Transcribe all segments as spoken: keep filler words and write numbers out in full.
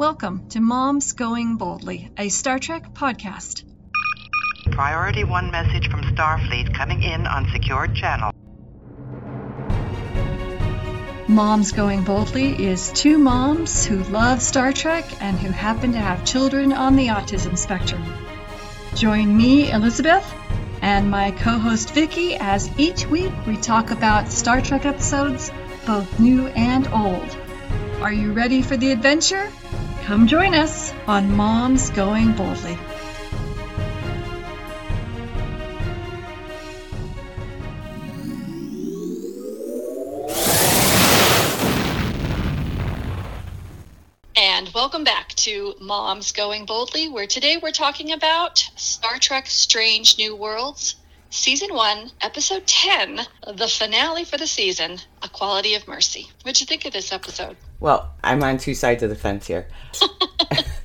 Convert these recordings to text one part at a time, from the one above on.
Welcome to Moms Going Boldly, a Star Trek podcast. Priority one message from Starfleet coming in on secured channel. Moms Going Boldly is two moms who love Star Trek and who happen to have children on the autism spectrum. Join me, Elizabeth, and my co-host Vicky as each week we talk about Star Trek episodes, both new and old. Are you ready for the adventure? Come join us on Moms Going Boldly. And welcome back to Moms Going Boldly, where today we're talking about Star Trek: Strange New Worlds, Season one, Episode ten, the finale for the season, A Quality of Mercy. What'd you think of this episode? Well, I'm on two sides of the fence here.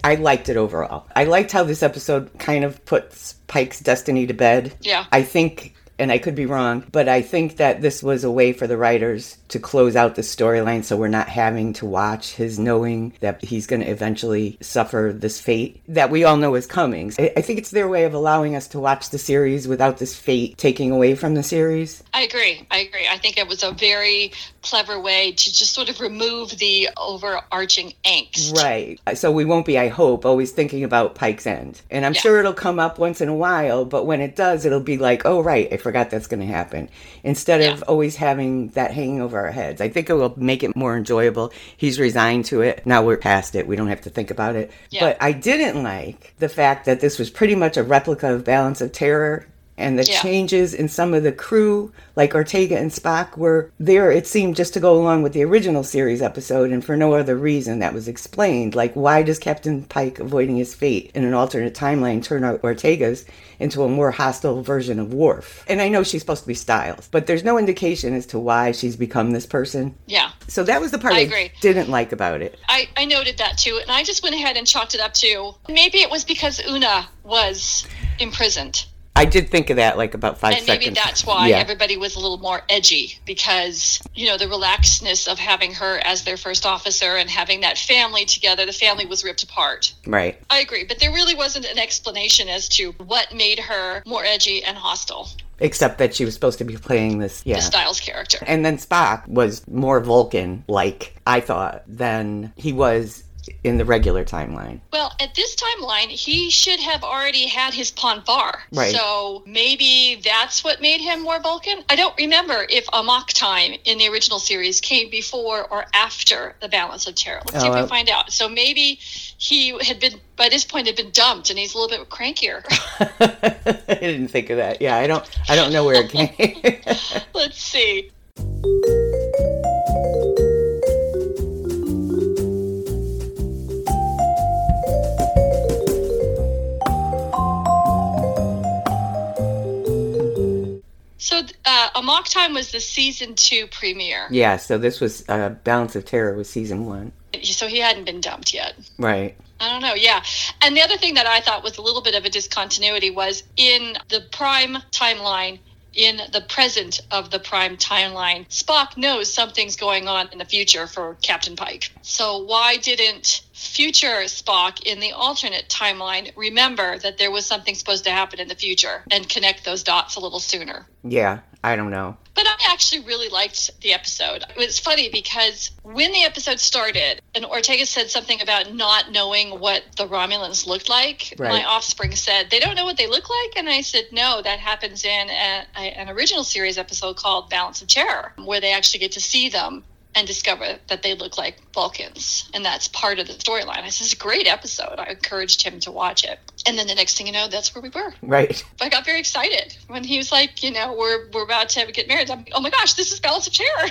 I liked it overall. I liked how this episode kind of puts Pike's destiny to bed. Yeah. I think... and I could be wrong, but I think that this was a way for the writers to close out the storyline so we're not having to watch his knowing that he's going to eventually suffer this fate that we all know is coming. I think it's their way of allowing us to watch the series without this fate taking away from the series. I agree. I agree. I think it was a very clever way to just sort of remove the overarching angst. Right. So we won't be, I hope, always thinking about Pike's end. And I'm yeah. sure it'll come up once in a while, but when it does, it'll be like, oh, right, if forgot that's going to happen, instead yeah. of always having that hanging over our heads. I think it will make it more enjoyable. He's resigned to it. Now we're past it. We don't have to think about it. Yeah. But I didn't like the fact that this was pretty much a replica of Balance of Terror, and the yeah. changes in some of the crew, like Ortega and Spock, were there, it seemed, just to go along with the original series episode and for no other reason that was explained. Like, why does Captain Pike avoiding his fate in an alternate timeline turn Ortega's into a more hostile version of Worf? And I know she's supposed to be Styles, but there's no indication as to why she's become this person. Yeah. So that was the part I, I didn't like about it. I, I noted that too, and I just went ahead and chalked it up to maybe it was because Una was imprisoned. I did think of that like about five and seconds. And maybe that's why yeah. everybody was a little more edgy because, you know, the relaxedness of having her as their first officer and having that family together, the family was ripped apart. Right. I agree. But there really wasn't an explanation as to what made her more edgy and hostile. Except that she was supposed to be playing this, yeah. the Styles character. And then Spock was more Vulcan-like, I thought, than he was in the regular timeline. Well, at this timeline, he should have already had his Ponvar. Right. So maybe that's what made him more Vulcan. I don't remember if Amok Time in the original series came before or after the Balance of Terror. Let's oh, see if we uh, find out. So maybe he had been, by this point, had been dumped and he's a little bit crankier. I didn't think of that. Yeah, I don't, I don't know where it came. Let's see. So, uh, Amok Time was the season two premiere. Yeah, so this was, uh, Balance of Terror was season one. So he hadn't been dumped yet. Right. I don't know, yeah. And the other thing that I thought was a little bit of a discontinuity was in the Prime timeline, in the present of the Prime timeline, Spock knows something's going on in the future for Captain Pike. So why didn't future Spock in the alternate timeline remember that there was something supposed to happen in the future and connect those dots a little sooner? Yeah, I don't know. But I actually really liked the episode. It was funny because when the episode started and Ortega said something about not knowing what the Romulans looked like, right. my offspring said, they don't know what they look like? And I said, no, that happens in a, a, an original series episode called Balance of Terror, where they actually get to see them and discover that they look like Vulcans. And that's part of the storyline. I said, it's a great episode. I encouraged him to watch it. And then the next thing you know, that's where we were. Right. I got very excited when he was like, you know, we're we're about to get married. I'm like, oh my gosh, this is Balance of Terror.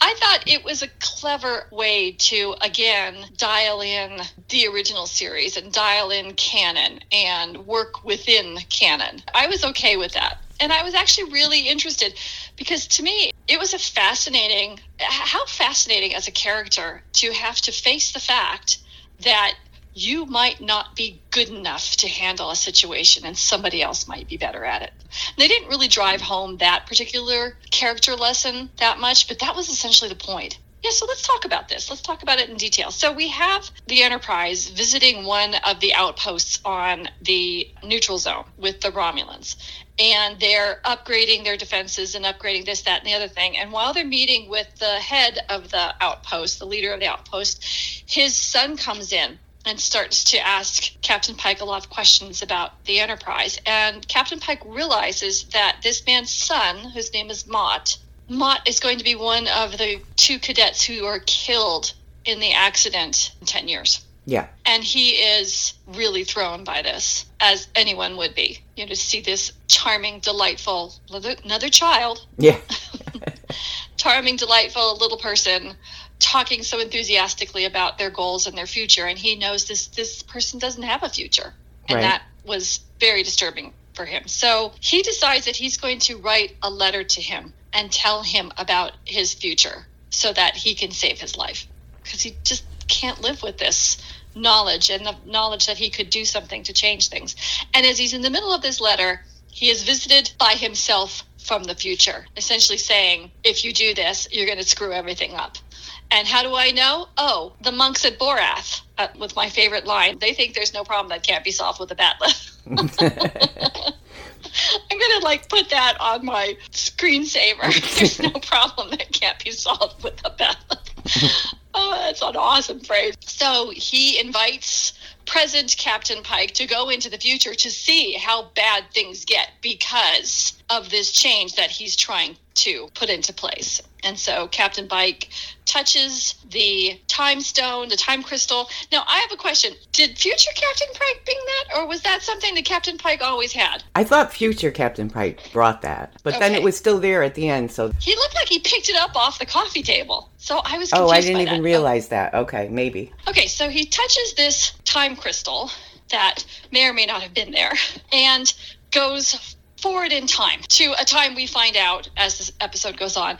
I thought it was a clever way to, again, dial in the original series and dial in canon and work within canon. I was okay with that. And I was actually really interested because to me, it was a fascinating, how fascinating as a character to have to face the fact that you might not be good enough to handle a situation and somebody else might be better at it. And they didn't really drive home that particular character lesson that much, but that was essentially the point. Yeah, so let's talk about this. Let's talk about it in detail. So we have the Enterprise visiting one of the outposts on the neutral zone with the Romulans. And they're upgrading their defenses and upgrading this, that, and the other thing. And while they're meeting with the head of the outpost, the leader of the outpost, his son comes in and starts to ask Captain Pike a lot of questions about the Enterprise. And Captain Pike realizes that this man's son, whose name is Mott, Mott is going to be one of the two cadets who are killed in the accident in ten years. Yeah. And he is really thrown by this, as anyone would be. You know, to see this charming, delightful, another child. Yeah. Charming, delightful little person talking so enthusiastically about their goals and their future. And he knows this, this person doesn't have a future. And right. That was very disturbing for him. So he decides that he's going to write a letter to him and tell him about his future so that he can save his life, because he just can't live with this knowledge and the knowledge that he could do something to change things. And as he's in the middle of this letter, he is visited by himself from the future, essentially saying, if you do this, you're going to screw everything up. And how do I know? Oh, the monks at Borath, uh, with my favorite line, they think there's no problem that can't be solved with a bat lift. I'm going to, like, put that on my screensaver. There's no problem that can't be solved with a bat lift. Oh, that's an awesome phrase. So he invites present Captain Pike to go into the future to see how bad things get because of this change that he's trying to put into place. And so Captain Pike touches the time stone, the time crystal. Now, I have a question. Did future Captain Pike bring that, or was that something that Captain Pike always had? I thought future Captain Pike brought that, but okay. Then it was still there at the end. So he looked like he picked it up off the coffee table. So I was confused. Oh, I didn't by even that. realize oh. that. Okay, maybe. Okay, so he touches this time crystal that may or may not have been there and goes forward in time to a time we find out as this episode goes on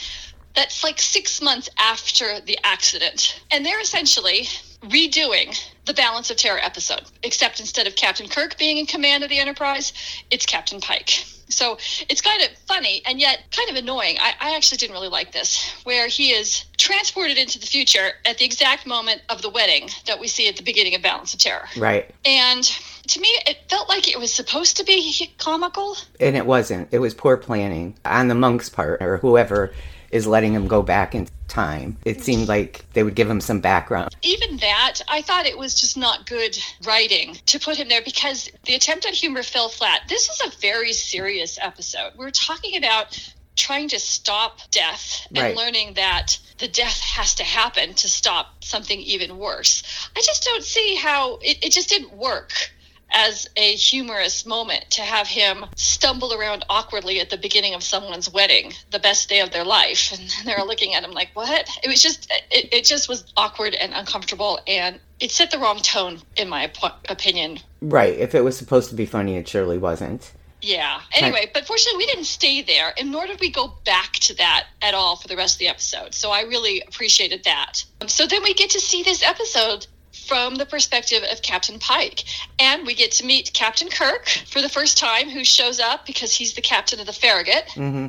that's like six months after the accident. And they're essentially redoing the Balance of Terror episode, except instead of Captain Kirk being in command of the Enterprise, it's Captain Pike. So it's kind of funny and yet kind of annoying. I, I actually didn't really like this, where he is transported into the future at the exact moment of the wedding that we see at the beginning of Balance of Terror. Right. And to me, it felt like it was supposed to be comical. And it wasn't. It was poor planning on the monk's part, or whoever is letting him go back in time. It seemed like they would give him some background. Even that, I thought it was just not good writing to put him there, because the attempt at humor fell flat. This is a very serious episode. We're talking about trying to stop death and right. learning that the death has to happen to stop something even worse. I just don't see how, it, it just didn't work as a humorous moment to have him stumble around awkwardly at the beginning of someone's wedding, the best day of their life. And they're looking at him like, what? It was just, it, it just was awkward and uncomfortable. And it set the wrong tone, in my opinion. Right. If it was supposed to be funny, it surely wasn't. Yeah. Anyway, but fortunately we didn't stay there, and nor did we go back to that at all for the rest of the episode. So I really appreciated that. So then we get to see this episode from the perspective of Captain Pike. And we get to meet Captain Kirk for the first time, who shows up because he's the captain of the Farragut. Mm-hmm.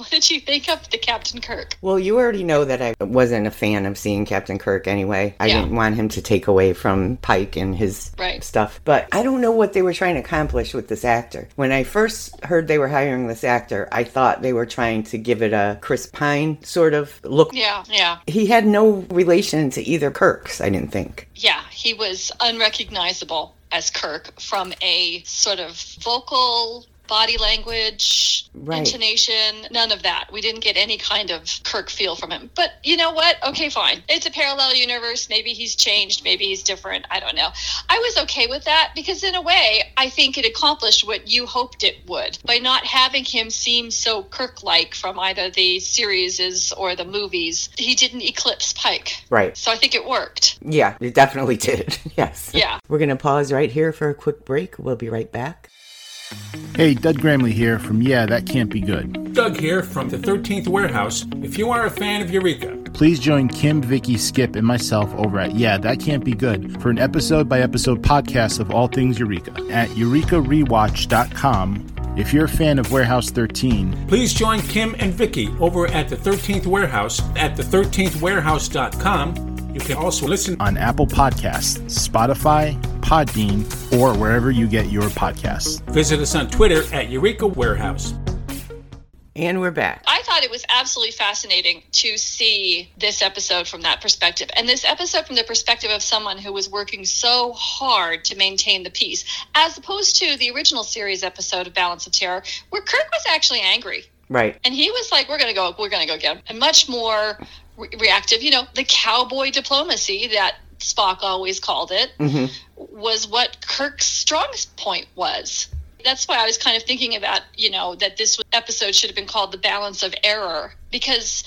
What did you think of the Captain Kirk? Well, you already know that I wasn't a fan of seeing Captain Kirk anyway. I yeah. didn't want him to take away from Pike and his right. stuff. But I don't know what they were trying to accomplish with this actor. When I first heard they were hiring this actor, I thought they were trying to give it a Chris Pine sort of look. Yeah, yeah. He had no relation to either Kirks, I didn't think. Yeah. Yeah, he was unrecognizable as Kirk from a sort of vocal, body language, right. intonation, none of that. We didn't get any kind of Kirk feel from him. But you know what? Okay, fine. It's a parallel universe. Maybe he's changed. Maybe he's different. I don't know. I was okay with that because in a way, I think it accomplished what you hoped it would by not having him seem so Kirk-like from either the series or the movies. He didn't eclipse Pike. Right. So I think it worked. Yeah, it definitely did. Yes. Yeah. We're going to pause right here for a quick break. We'll be right back. Hey, Doug Gramley here from Yeah That Can't Be Good. Doug here from The thirteenth Warehouse. If you are a fan of Eureka, please join Kim, Vicky, Skip, and myself over at Yeah That Can't Be Good for an episode by episode podcast of all things Eureka at eureka rewatch dot com If you're a fan of Warehouse thirteen, please join Kim and Vicky over at The thirteenth Warehouse at the thirteenth warehouse dot com. You can also listen on Apple Podcasts, Spotify, Podbean, or wherever you get your podcasts. Visit us on Twitter at Eureka Warehouse. And we're back. I thought it was absolutely fascinating to see this episode from that perspective. And this episode from the perspective of someone who was working so hard to maintain the peace, as opposed to the original series episode of Balance of Terror, where Kirk was actually angry. Right. And he was like, we're going to go, we're going to go get him. And much more re- reactive, you know, the cowboy diplomacy that Spock always called it, mm-hmm. was what Kirk's strongest point was. That's why I was kind of thinking about, you know, that this episode should have been called The Balance of Error, because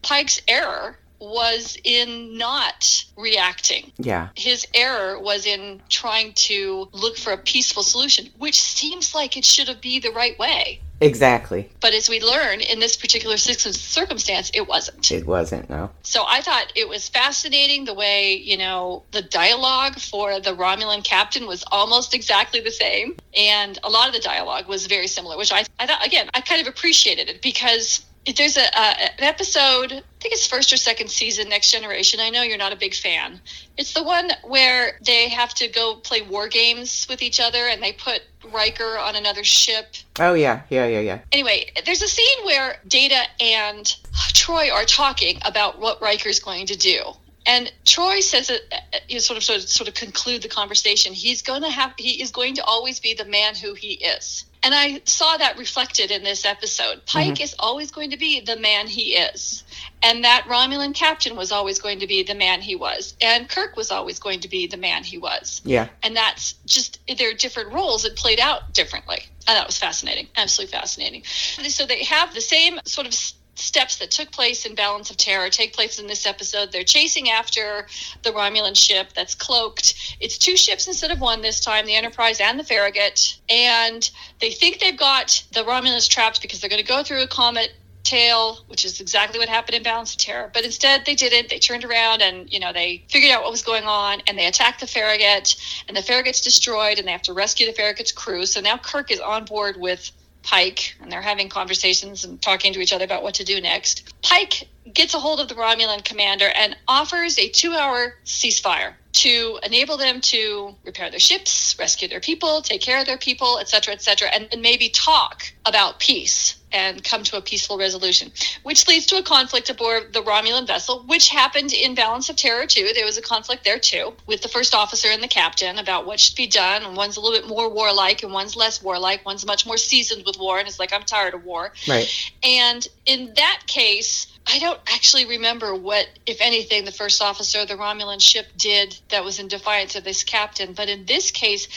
Pike's error was in not reacting. Yeah. His error was in trying to look for a peaceful solution, which seems like it should have been the right way. Exactly. But as we learn, in this particular circumstance, it wasn't. It wasn't, no. So I thought it was fascinating the way, you know, the dialogue for the Romulan captain was almost exactly the same. And a lot of the dialogue was very similar, which I, I thought, again, I kind of appreciated it because... If there's a uh, an episode, I think it's first or second season, Next Generation. I know you're not a big fan. It's the one where they have to go play war games with each other, and they put Riker on another ship. Oh, yeah, yeah, yeah, yeah. Anyway, there's a scene where Data and Troy are talking about what Riker's going to do. And Troy says, that, you know, sort of, sort of, sort of conclude the conversation. He's going to have, he is going to always be the man who he is. And I saw that reflected in this episode. Pike mm-hmm. is always going to be the man he is. And that Romulan captain was always going to be the man he was. And Kirk was always going to be the man he was. Yeah. And that's just, there are different roles that played out differently. And that was fascinating. Absolutely fascinating. So they have the same sort of steps that took place in Balance of Terror take place in this episode. They're chasing after the Romulan ship that's cloaked. It's two ships instead of one this time, the Enterprise and the Farragut. And they think they've got the Romulans trapped because they're going to go through a comet tail, which is exactly what happened in Balance of Terror. But instead, they didn't. They turned around and, you know, they figured out what was going on, and they attacked the Farragut. And the Farragut's destroyed, and they have to rescue the Farragut's crew. So now Kirk is on board with Pike, and they're having conversations and talking to each other about what to do next. Pike gets a hold of the Romulan commander and offers a two-hour ceasefire to enable them to repair their ships, rescue their people, take care of their people, et cetera, et cetera, and, and maybe talk about peace and come to a peaceful resolution, which leads to a conflict aboard the Romulan vessel, which happened in Balance of Terror, too. There was a conflict there, too, with the first officer and the captain about what should be done. And one's a little bit more warlike and one's less warlike. One's much more seasoned with war and is like, I'm tired of war. Right. And in that case, I don't actually remember what, if anything, the first officer of the Romulan ship did that was in defiance of this captain. But in this case,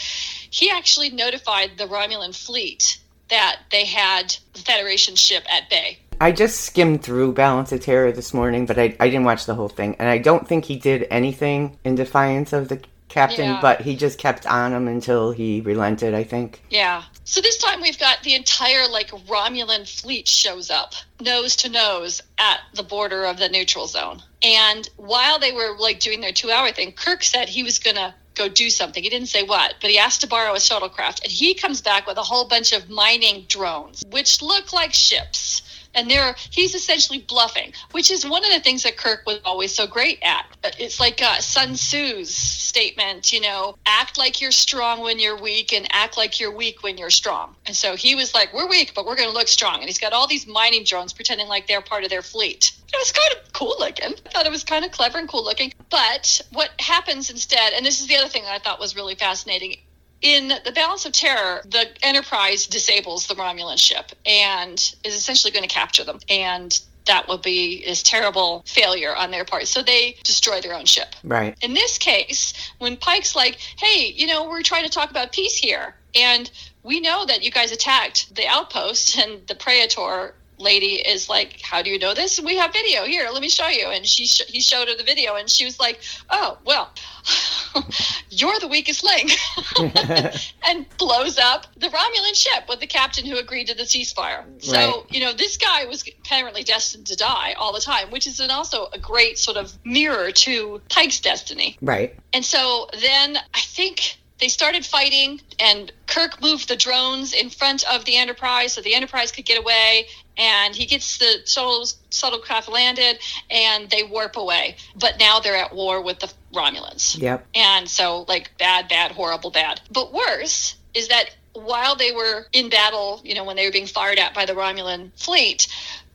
he actually notified the Romulan fleet that they had the Federation ship at bay. I just skimmed through Balance of Terror this morning, but I, I didn't watch the whole thing. And I don't think he did anything in defiance of the captain, yeah. But he just kept on him until he relented, I think. Yeah. So this time we've got the entire, like, Romulan fleet shows up, nose to nose, at the border of the neutral zone. And while they were, like, doing their two-hour thing, Kirk said he was going to go do something. He didn't say what, but he asked to borrow a shuttlecraft, and he comes back with a whole bunch of mining drones, which look like ships. And they're, he's essentially bluffing, which is one of the things that Kirk was always so great at. It's like uh, Sun Tzu's statement, you know, act like you're strong when you're weak and act like you're weak when you're strong. And so he was like, we're weak, but we're going to look strong. And he's got all these mining drones pretending like they're part of their fleet. It was kind of cool looking. I thought it was kind of clever and cool looking. But what happens instead, and this is the other thing that I thought was really fascinating, in the Balance of Terror, the Enterprise disables the Romulan ship and is essentially going to capture them. And that will be is terrible failure on their part. So they destroy their own ship. Right. In this case, when Pike's like, hey, you know, we're trying to talk about peace here. And we know that you guys attacked the outpost, and the Praetor lady is like, how do you know this? We have video here. Let me show you. And she sh- he showed her the video, and she was like, oh, well, you're the weakest link, and blows up the Romulan ship with the captain who agreed to the ceasefire. So, right. You know, this guy was apparently destined to die all the time, which is an also a great sort of mirror to Pike's destiny. Right. And so then I think they started fighting, and Kirk moved the drones in front of the Enterprise so the Enterprise could get away, and he gets the shuttle's shuttlecraft landed, and they warp away. But now they're at war with the Romulans. Yep. And so, like, bad, bad, horrible, bad. But worse is that while they were in battle, you know, when they were being fired at by the Romulan fleet,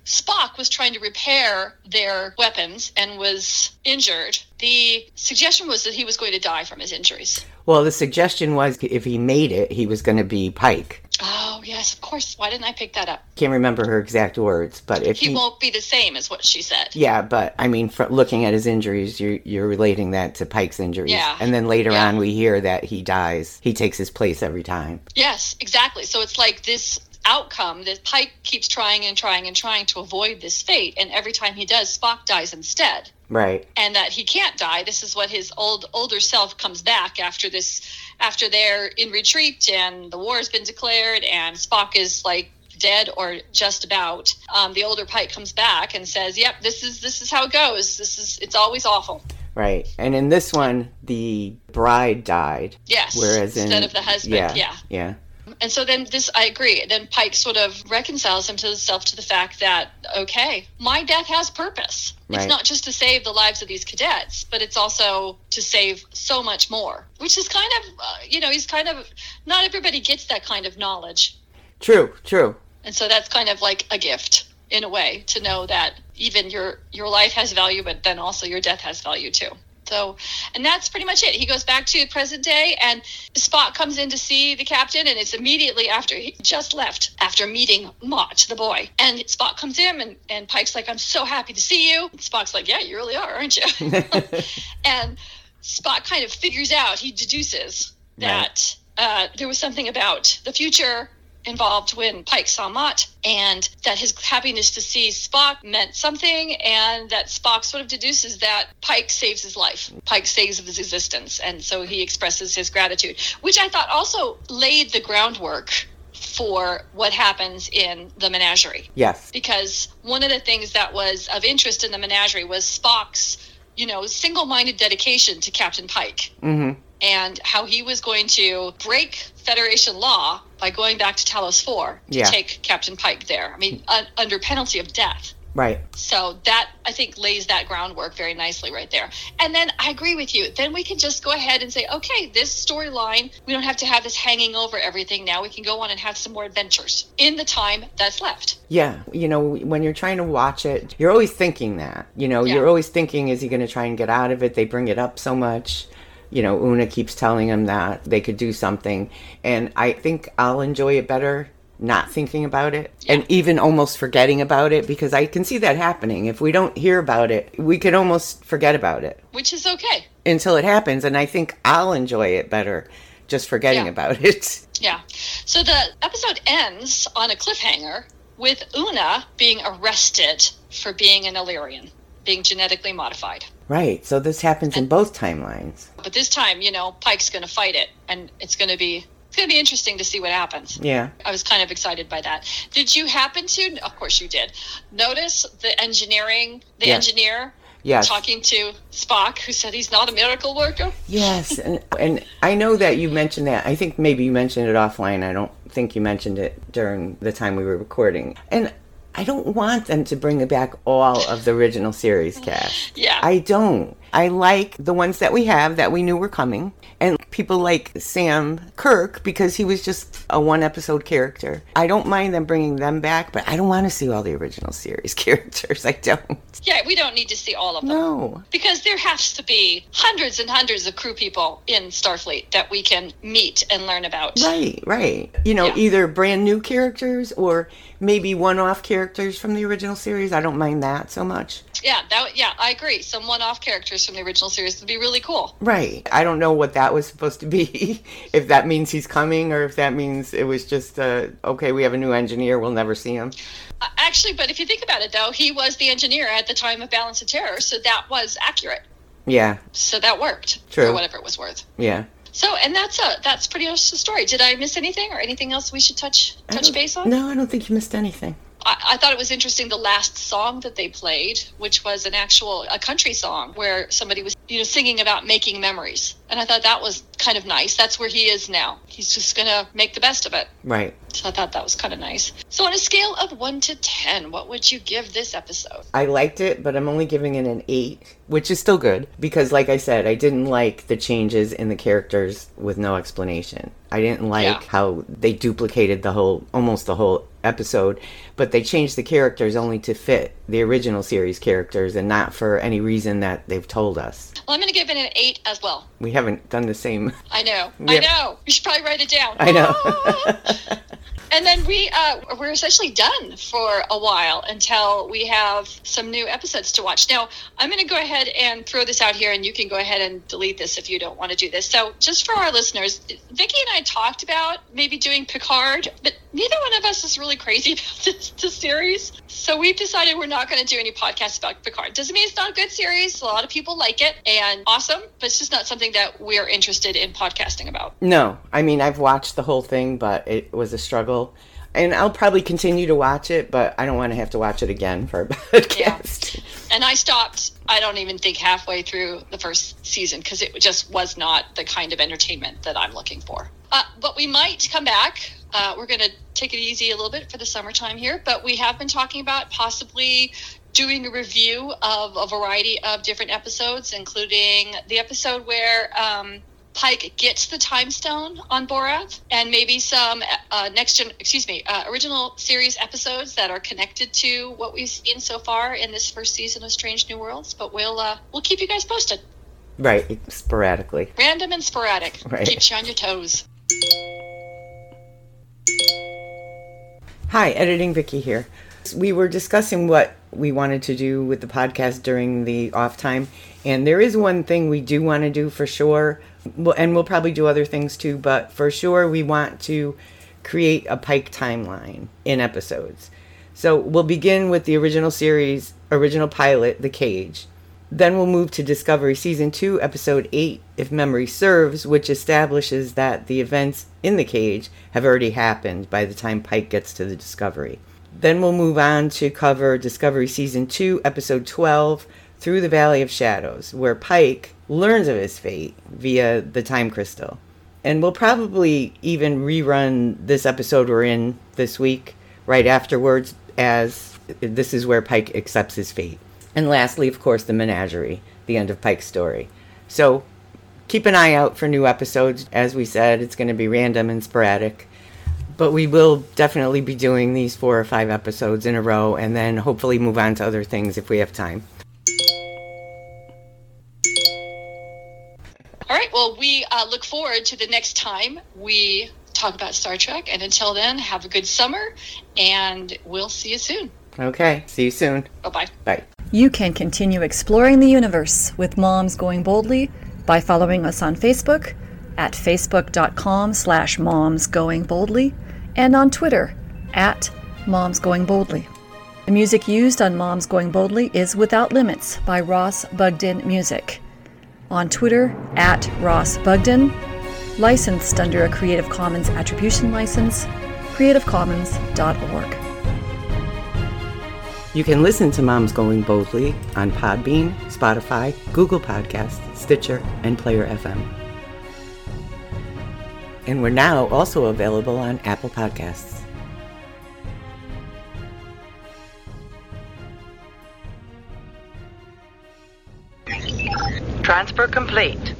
Spock was trying to repair their weapons and was injured. The suggestion was that he was going to die from his injuries. Well, the suggestion was if he made it, he was going to be Pike. Oh, yes, of course. Why didn't I pick that up? Can't remember her exact words, but if he... He won't be the same, is what she said. Yeah, but, I mean, for looking at his injuries, you're, you're relating that to Pike's injuries. Yeah. And then later yeah. on, we hear that he dies. He takes his place every time. Yes, exactly. So it's like this outcome that Pike keeps trying and trying and trying to avoid this fate, and every time he does, Spock dies instead. Right. And that he can't die. This is what his old older self comes back after this, after they're in retreat and the war has been declared and Spock is like dead or just about. Um, the older Pike comes back and says, "Yep, this is this is how it goes. This is it's always awful." Right. And in this one, the bride died. Yes. Whereas in, instead of the husband. Yeah. Yeah. yeah. And so then this, I agree, then Pike sort of reconciles himself to the fact that, okay, my death has purpose. Right. It's not just to save the lives of these cadets, but it's also to save so much more, which is kind of, uh, you know, he's kind of, not everybody gets that kind of knowledge. True, true. And so that's kind of like a gift in a way to know that even your, your life has value, but then also your death has value too. So, and that's pretty much it. He goes back to present day, and Spock comes in to see the captain, and it's immediately after he just left, after meeting Mott, the boy. And Spock comes in, and, and Pike's like, "I'm so happy to see you." And Spock's like, "Yeah, you really are, aren't you?" And Spock kind of figures out, he deduces that right. uh, there was something about the future involved when Pike saw Mott, and that his happiness to see Spock meant something, and that Spock sort of deduces that Pike saves his life. Pike saves his existence, and so he expresses his gratitude, which I thought also laid the groundwork for what happens in the Menagerie. Yes. Because one of the things that was of interest in the Menagerie was Spock's, you know, single-minded dedication to Captain Pike. Mm-hmm. And how he was going to break Federation law by going back to Talos four to yeah. take Captain Pike there. I mean, uh, under penalty of death. Right. So that, I think, lays that groundwork very nicely right there. And then I agree with you. Then we can just go ahead and say, okay, this storyline, we don't have to have this hanging over everything now. We can go on and have some more adventures in the time that's left. Yeah. You know, when you're trying to watch it, you're always thinking that. You know, yeah. you're always thinking, is he going to try and get out of it? They bring it up so much. You know, Una keeps telling him that they could do something. And I think I'll enjoy it better not thinking about it yeah. and even almost forgetting about it, because I can see that happening. If we don't hear about it, we could almost forget about it. Which is okay. Until it happens. And I think I'll enjoy it better just forgetting yeah. about it. Yeah. So the episode ends on a cliffhanger with Una being arrested for being an Illyrian, being genetically modified. Right, so this happens and, in both timelines. But this time, you know, Pike's going to fight it, and it's going to be it's going to be interesting to see what happens. Yeah. I was kind of excited by that. Did you happen to, of course you did, notice the engineering, the yes. engineer yes. talking to Spock, who said he's not a miracle worker? Yes, and, and I know that you mentioned that. I think maybe you mentioned it offline. I don't think you mentioned it during the time we were recording. And I don't want them to bring back all of the original series cast. Yeah. I don't. I like the ones that we have that we knew were coming. And people like Sam Kirk, because he was just a one-episode character. I don't mind them bringing them back, but I don't want to see all the original series characters. I don't. Yeah, we don't need to see all of them. No. Because there has to be hundreds and hundreds of crew people in Starfleet that we can meet and learn about. Right, right. You know, yeah. either brand new characters or maybe one-off characters from the original series. I don't mind that so much. Yeah, that, yeah, I agree. Some one-off characters from the original series would be really cool. Right. I don't know what that was supposed to be, if that means he's coming or if that means it was just, uh, okay, we have a new engineer, we'll never see him. Actually, but if you think about it, though, he was the engineer at the time of Balance of Terror, so that was accurate. Yeah. So that worked. True. For whatever it was worth. Yeah. So, and that's a, that's pretty much the story. Did I miss anything or anything else we should touch touch base on? No, I don't think you missed anything. I thought it was interesting the last song that they played, which was an actual a country song where somebody was, you know, singing about making memories. And I thought that was kind of nice. That's where he is now. He's just going to make the best of it. Right. So I thought that was kind of nice. So on a scale of one to ten, what would you give this episode? I liked it, but I'm only giving it an eight, which is still good. Because like I said, I didn't like the changes in the characters with no explanation. I didn't like yeah. how they duplicated the whole, almost the whole episode, but they changed the characters only to fit the original series characters and not for any reason that they've told us. Well, I'm going to give it an eight as well. We haven't done the same. I know. I know. We should probably write it down. I know. And then we, uh, we're essentially done for a while until we have some new episodes to watch. Now, I'm going to go ahead and throw this out here, and you can go ahead and delete this if you don't want to do this. So just for our listeners, Vicki and I talked about maybe doing Picard, but neither one of us is really crazy about this, this series. So we've decided we're not going to do any podcasts about Picard. Doesn't mean it's not a good series. A lot of people like it and awesome, but it's just not something that we're interested in podcasting about. No. I mean, I've watched the whole thing, but it was a struggle. And I'll probably continue to watch it, but I don't want to have to watch it again for a podcast. Yeah. And I stopped, I don't even think halfway through the first season, because it just was not the kind of entertainment that I'm looking for. Uh, but we might come back. Uh, we're going to take it easy a little bit for the summertime here, but we have been talking about possibly doing a review of a variety of different episodes, including the episode where... Um, Pike gets the time stone on Borath, and maybe some uh, next gen, excuse me, uh, original series episodes that are connected to what we've seen so far in this first season of Strange New Worlds. But we'll uh, we'll keep you guys posted. Right, sporadically. Random and sporadic. Right. Keeps you on your toes. Hi, editing Vicki here. We were discussing what we wanted to do with the podcast during the off time, and there is one thing we do want to do for sure. Well, and we'll probably do other things too, but for sure we want to create a Pike timeline in episodes. So we'll begin with the original series, original pilot, The Cage. Then we'll move to Discovery Season two, Episode eight, If Memory Serves, which establishes that the events in The Cage have already happened by the time Pike gets to the Discovery. Then we'll move on to cover Discovery Season two, Episode twelve, Through the Valley of Shadows, where Pike learns of his fate via the time crystal. And we'll probably even rerun this episode we're in this week right afterwards, as this is where Pike accepts his fate. And lastly, of course, the Menagerie, the end of Pike's story. So keep an eye out for new episodes. As we said, it's going to be random and sporadic. But we will definitely be doing these four or five episodes in a row, and then hopefully move on to other things if we have time. All right, well, we uh, look forward to the next time we talk about Star Trek. And until then, have a good summer, and we'll see you soon. Okay, see you soon. Bye-bye. Bye. You can continue exploring the universe with Moms Going Boldly by following us on Facebook at facebook.com slash momsgoingboldly and on Twitter at momsgoingboldly. The music used on Moms Going Boldly is Without Limits by Ross Bugden Music. On Twitter, at Ross Bugden, licensed under a Creative Commons Attribution License, creative commons dot org. You can listen to Moms Going Boldly on Podbean, Spotify, Google Podcasts, Stitcher, and Player F M. And we're now also available on Apple Podcasts. Transfer complete.